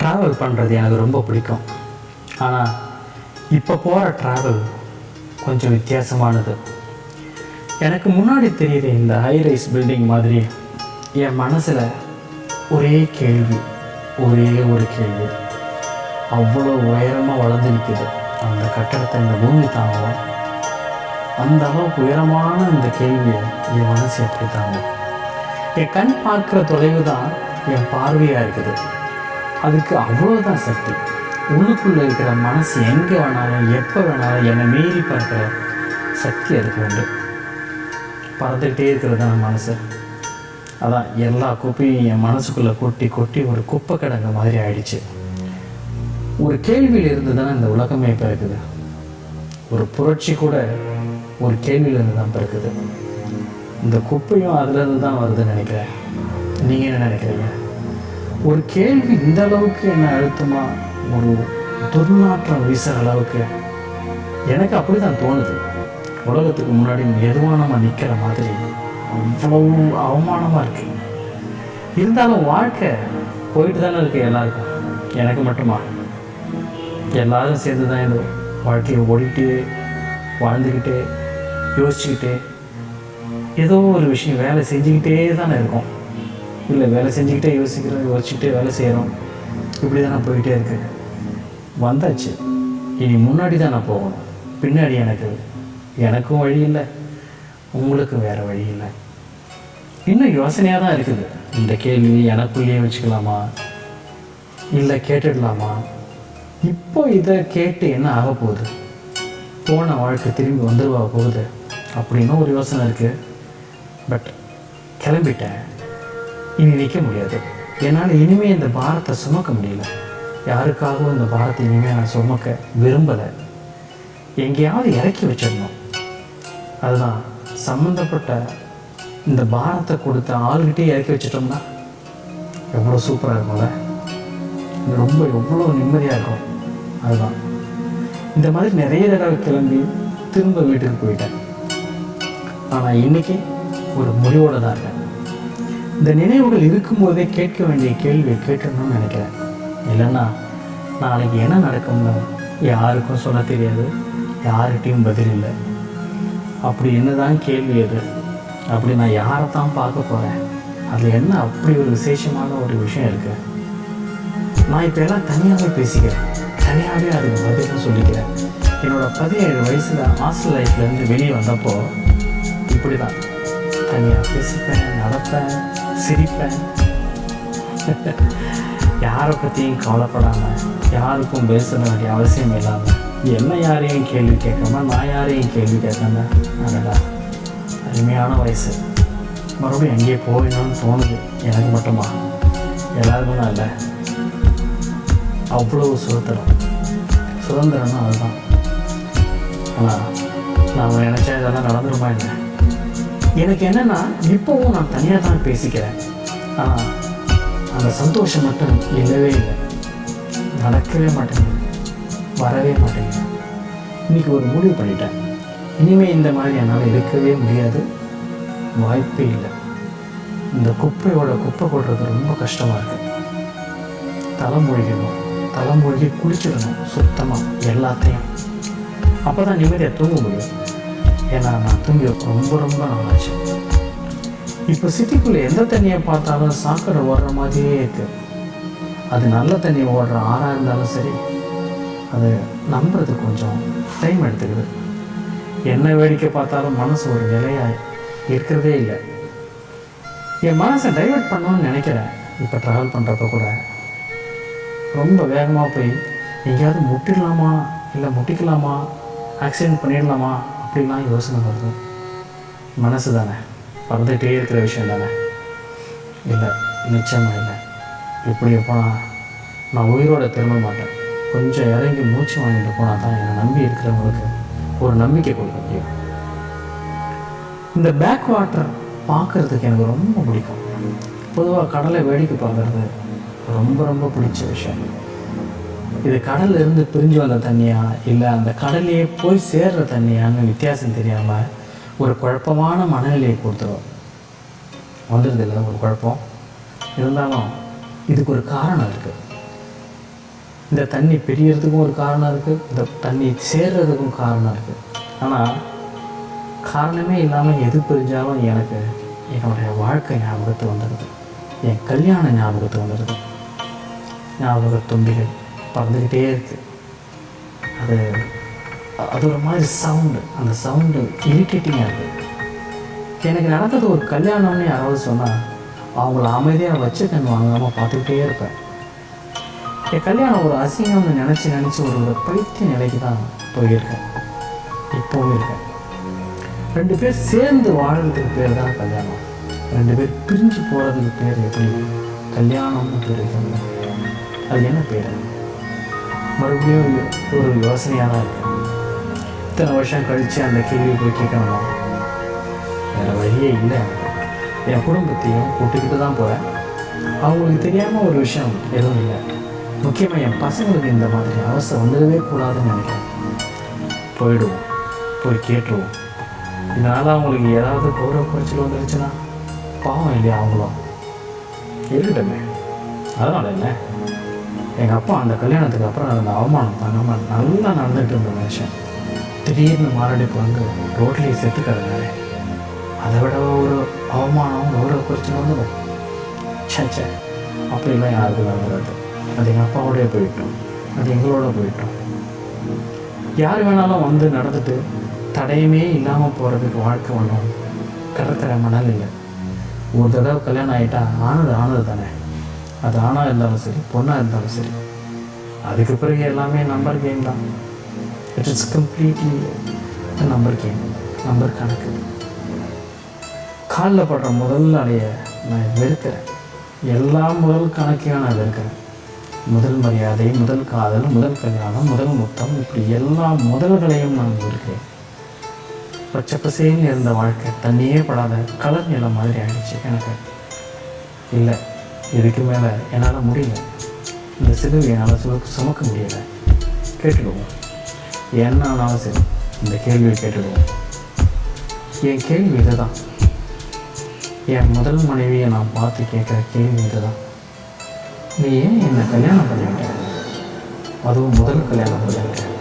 Travel பண்ணுறது எனக்கு ரொம்ப பிடிக்கும். ஆனால் இப்போ போகிற ட்ராவல் கொஞ்சம் வித்தியாசமானது. எனக்கு முன்னாடி தெரியுது இந்த ஹைரைஸ் பில்டிங் மாதிரி. என் மனசில் ஒரே ஒரு கேள்வி அவ்வளோ உயரமாக வளர்ந்து நிற்குது அந்த கட்டடத்தை இந்த பூமி தாங்கும். அந்த அளவுக்கு உயரமான அந்த கேள்வியை என் மனசு எப்படி தாங்கும்? என் கண் பார்க்குற தொலைவு தான் என் பார்வையாக இருக்குது. அதுக்கு அவ்வளோதான் சக்தி. உள்ளுக்குள்ளே இருக்கிற மனசு எங்கே வேணாலும் எப்போ வேணாலும் என்னை மீறி பார்க்குற சக்தி அதுக்கு உண்டு. பறந்துக்கிட்டே இருக்கிறது தான் மனசு. அதான் எல்லா குப்பையும் என் மனசுக்குள்ளே கொட்டி கொட்டி ஒரு குப்பை கிடங்கு மாதிரி ஆயிடுச்சு. ஒரு கேள்வியிலிருந்து தானே இந்த உலகமே பிறக்குது. ஒரு புரட்சி கூட ஒரு கேள்வியிலேருந்து தான் பிறக்குது. இந்த குப்பையும் அதுலேருந்து தான் வருதுன்னு நினைக்கிறேன். நீங்கள் என்ன நினைக்கிறீங்க? ஒரு கேள்வி இந்த அளவுக்கு என்ன அழுத்தமா ஒரு துர்நாற்றம் வீசுகிற அளவுக்கு எனக்கு அப்படி தான் தோணுது. உலகத்துக்கு முன்னாடி எதுவானமாக நிற்கிற மாதிரி அவ்வளோ அவமானமாக இருக்குது. இருந்தாலும் வாழ்க்கை போயிட்டு தானே இருக்குது எல்லாருக்கும். எனக்கு மட்டுமா? எல்லாரும் சேர்ந்து தான் இந்த வாழ்க்கையை ஓடிக்கிட்டு வாழ்ந்துக்கிட்டு யோசிச்சுக்கிட்டு ஏதோ ஒரு விஷயம் வேலை செஞ்சுக்கிட்டே தானே இருக்கும். இல்லை வேலை செஞ்சுக்கிட்டே யோசிச்சுக்கிட்டே வேலை செய்கிறோம். இப்படி தான் நான் போயிட்டே இருக்கேன். வந்தாச்சு, இனி முன்னாடி தான் நான் போகணும். பின்னாடி எனக்கும் வழி இல்லை, உங்களுக்கும் வேறு வழி இல்லை. இன்னும் யோசனையாக தான் இருக்குது. இந்த கேள்வி எனக்குள்ளேயே வச்சுக்கலாமா இல்லை கேட்டுடலாமா? இப்போ இதை கேட்டு என்ன ஆக போகுது? போன வாழ்க்கை திரும்பி வந்துடுவா போகுது அப்படின்னு ஒரு யோசனை இருக்குது. பட் கிளம்பிட்டேன், இனி நிற்க முடியாது. என்னால் இனிமேல் இந்த பாரத்தை சுமக்க முடியல. யாருக்காகவும் இந்த பாரத்தை இனிமேல் நான் சுமக்க விரும்பலை. எங்கேயாவது இறக்கி வச்சிடணும். அதுதான் சம்மந்தப்பட்ட இந்த பாரத்தை கொடுத்த ஆள்கிட்டே இறக்கி வச்சிட்டோம்னா எவ்வளோ சூப்பராக இருக்கும்ல. ரொம்ப எவ்வளோ நிம்மதியாக இருக்கும். அதுதான் இந்த மாதிரி நிறைய தடவை கிளம்பி திரும்ப வீட்டுக்கு போயிட்டேன். ஆனால் இன்றைக்கி ஒரு முடிவோடு தான் இருக்கேன். இந்த நினைவுகள் இருக்கும்போதே கேட்க வேண்டிய கேள்வியை கேட்டணும்னு நினைக்கிறேன். இல்லைன்னா நாளைக்கு என்ன நடக்கும்னு யாருக்கும் சொல்ல தெரியாது, யார்கிட்டையும் பதில் இல்லை. அப்படி என்ன தான் கேள்வி அது? அப்படி நான் யாரை தான் பார்க்க போகிறேன்? அதில் என்ன அப்படி ஒரு விசேஷமான ஒரு விஷயம் இருக்குது? நான் இப்போ எல்லாம் தனியாகவே பேசிக்கிறேன், தனியாகவே அதுக்கு பதிலும் சொல்லிக்கிறேன். என்னோடய 17 வயசில் ஹாஸ்டல் லைஃப்லேருந்து வெளியே வந்தப்போ இப்படி தான் தனியாக பேசிப்பேன், நடப்பேன், சிரிப்பேன். யாரை பற்றியும் கவலைப்படாமல், யாருக்கும் பேச வேண்டிய அவசியம் இல்லாமல், என்ன யாரையும் கேள்வி கேட்காம, நான் யாரையும் கேள்வி கேட்காம, அதடா அருமையான வயசு. மறுபடியும் எங்கேயே போயிடணும்னு தோணுது. எனக்கு மட்டுமா? எல்லாருக்கும் தான் இல்லை. அவ்வளோ சுதந்திரம்னா அதுதான். ஆனால் நான் நினச்சா இதெல்லாம் நடந்துருமா இல்லை? எனக்கு என்னென்னா இப்போவும் நான் தனியாக தான் பேசிக்கிறேன். ஆனால் அந்த சந்தோஷம் மட்டும் இல்லவே இல்லை, நடக்கவே மாட்டேங்குது, வரவே மாட்டேங்குது. இன்றைக்கி ஒரு முடிவு பண்ணிட்டேன், இனிமேல் இந்த மாதிரி என்னால் இருக்கவே முடியாது, வாய்ப்பே இல்லை. இந்த குப்பையோட குப்பை போடுறது ரொம்ப கஷ்டமாக இருக்குது. தலைமொழிக்கணும் குளிச்சிடணும் சுத்தமாக எல்லாத்தையும். அப்போ தான் நிம்மதியாக தூங்க முடியும். ஏன்னா நான் தூங்கி ரொம்ப ரொம்ப நல்லாச்சு. இப்போ சிட்டிக்குள்ளே எந்த தண்ணியை பார்த்தாலும் சாக்கடை ஓடுற மாதிரியே இருக்குது. அது நல்ல தண்ணி ஓடுற ஆறாக இருந்தாலும் சரி, அது நம்புறதுக்கு கொஞ்சம் டைம் எடுத்துக்குது. என்ன வேடிக்கை பார்த்தாலும் மனசு ஒரு நிலையாக இருக்கிறதே இல்லை. என் மனசை டைவெர்ட் பண்ணணும்னு நினைக்கிறேன். இப்போ ட்ராவல் பண்ணுறப்ப கூட ரொம்ப வேகமாக போய் எங்கேயாவது முட்டிடலாமா இல்லை முட்டிக்கலாமா, ஆக்சிடெண்ட் பண்ணிடலாமா அப்படிலாம் யோசனை வருது. மனசு தானே பறந்துகிட்டே இருக்கிற விஷயம் தானே? இல்லை, நிச்சயமாக இல்லை. இப்படியே போனால் நான் உயிரோட திரும்ப மாட்டேன். கொஞ்சம் இறங்கி மூச்சு வாங்கிட்டு போனால் தான் என்னை நம்பி இருக்கிறவங்களுக்கு ஒரு நம்பிக்கை கொடுக்க முடியும். இந்த பேக் வாட்டர் பார்க்குறதுக்கு எனக்கு ரொம்ப பிடிக்கும். பொதுவாக கடலை வேடிக்கை பார்க்குறது ரொம்ப ரொம்ப பிடிச்ச விஷயம். இது கடல்லேருந்து பிரிஞ்சு வந்த தண்ணியா இல்லை அந்த கடலையே போய் சேர்கிற தண்ணியான்னு வித்தியாசம் தெரியாமல் ஒரு குழப்பமான மனநிலையை கொடுத்துரும். வந்துடுது இல்லை ஒரு குழப்பம். இருந்தாலும் இதுக்கு ஒரு காரணம் இருக்குது. இந்த தண்ணி பெரியறதுக்கும் ஒரு காரணம் இருக்குது, இந்த தண்ணி சேர்றதுக்கும் காரணம் இருக்குது. ஆனால் காரணமே இல்லாமல் எது பிரிஞ்சாலும் எனக்கு என்னுடைய வாழ்க்கை ஞாபகத்து வந்துடுது, என் கல்யாண ஞாபகத்து வந்துடுது. ஞாபக தும்பிகள் பறந்துக்கிட்டே இருக்குது. அது அது ஒரு மாதிரி சவுண்டு, அந்த சவுண்டு இரிட்டேட்டிங்காக இருக்குது. எனக்கு நடந்தது ஒரு கல்யாணம்னு யாராவது சொன்னால் அவங்கள அமைதியாக வச்சு கண் வாங்காமல் பார்த்துக்கிட்டே இருப்பேன். என் கல்யாணம் ஒரு அசிங்கம்னு நினச்சி ஒரு பைத்திய நிலைக்கு தான் போயிருக்கேன், இப்போவும் இருக்கேன். 2 பேர் சேர்ந்து வாழறதுக்கு பேர் தான் கல்யாணம். 2 பேர் பிரிஞ்சு போகிறதுக்கு பேர் எப்படி கல்யாணம்னு பேர் இருக்குங்க. அது என்ன பேர் மறுபடியும் ஒரு யோசனையாக தான் இருக்கு. இத்தனை வருஷம் கழித்து அந்த கேள்வியை போய் கேட்கணும், வேறு வழியே இல்லை. என் குடும்பத்தையும் கூட்டிக்கிட்டு தான் போகிறேன். அவங்களுக்கு தெரியாமல் ஒரு விஷயம் எதுவும் இல்லை. முக்கியமாக என் பசங்களுக்கு இந்த மாதிரி அவசை வந்துடவே கூடாதுன்னு நினைக்கிறேன். போயிடுவோம், போய் கேட்டுருவோம். இதனால் அவங்களுக்கு ஏதாவது கௌரவ குறைச்சல் வந்துருச்சுன்னா பாவம் இல்லையா, அவங்களும் இருட்டமே. அதனால் என்ன, எங்கள் அப்பா அந்த கல்யாணத்துக்கு அப்புறம் அந்த அவமானம் தாங்காமல் நல்லா நடந்துகிட்டு இருந்த மனுஷன் திடீர்னு மாரடைப்பு வந்து ரோட்லேயே செத்துக்கிறதுனால அதை விட ஒரு அவமானம் கௌரவ குறைச்சல் வந்துடும். சே அப்படிலாம் யாருக்கு வந்துடுறது. அது எங்கள் அப்பாவோடய போயிட்டோம், அது எங்களோட போயிட்டோம். யார் வேணாலும் வந்து நடந்துட்டு தடையுமே இல்லாமல் போகிறதுக்கு வாழ்க்கை ஒன்றும் கடற்கரை மணல் இல்லை. ஒரு தடவை கல்யாணம் ஆகிட்டா ஆனது தானே. அது ஆணாக இருந்தாலும் சரி, பொண்ணாக இருந்தாலும் சரி, அதுக்கு பிறகு எல்லாமே நம்பர் கேம் தான். It is completely number game, number கணக்கு. காலில் படுற முதல் அடைய நான் வெறுக்கிறேன். எல்லா முதல் கணக்கையும் நான் வெறுக்கிறேன். முதல் மரியாதை, முதல் காதல், முதல் கல்யாணம், முதல் முத்தம், இப்படி எல்லா முதல்களையும் நான் இருக்கிறேன். பச்சை பசேன்னு இருந்த வாழ்க்கை தண்ணியே படாத கலர் நிலை மாதிரி ஆகிடுச்சு எனக்கு. இல்லை, இதுக்கு மேலே என்னால் முடியல. இந்த சிலுவை என்னால் சுமக்க முடியலை. கேட்டுடுவோம், என்ன ஆனாலும் சரி இந்த கேள்வியை கேட்டுடுவோம். என் கேள்வி இதை தான், என் முதல் மனைவியை நான் பார்த்து கேட்குற கேள்வி இதை தான், நீ ஏன் என்னை கல்யாணம் பண்ணிவிட்டேன், அதுவும் முதல் கல்யாணம் பண்ணிவிட்டேன்.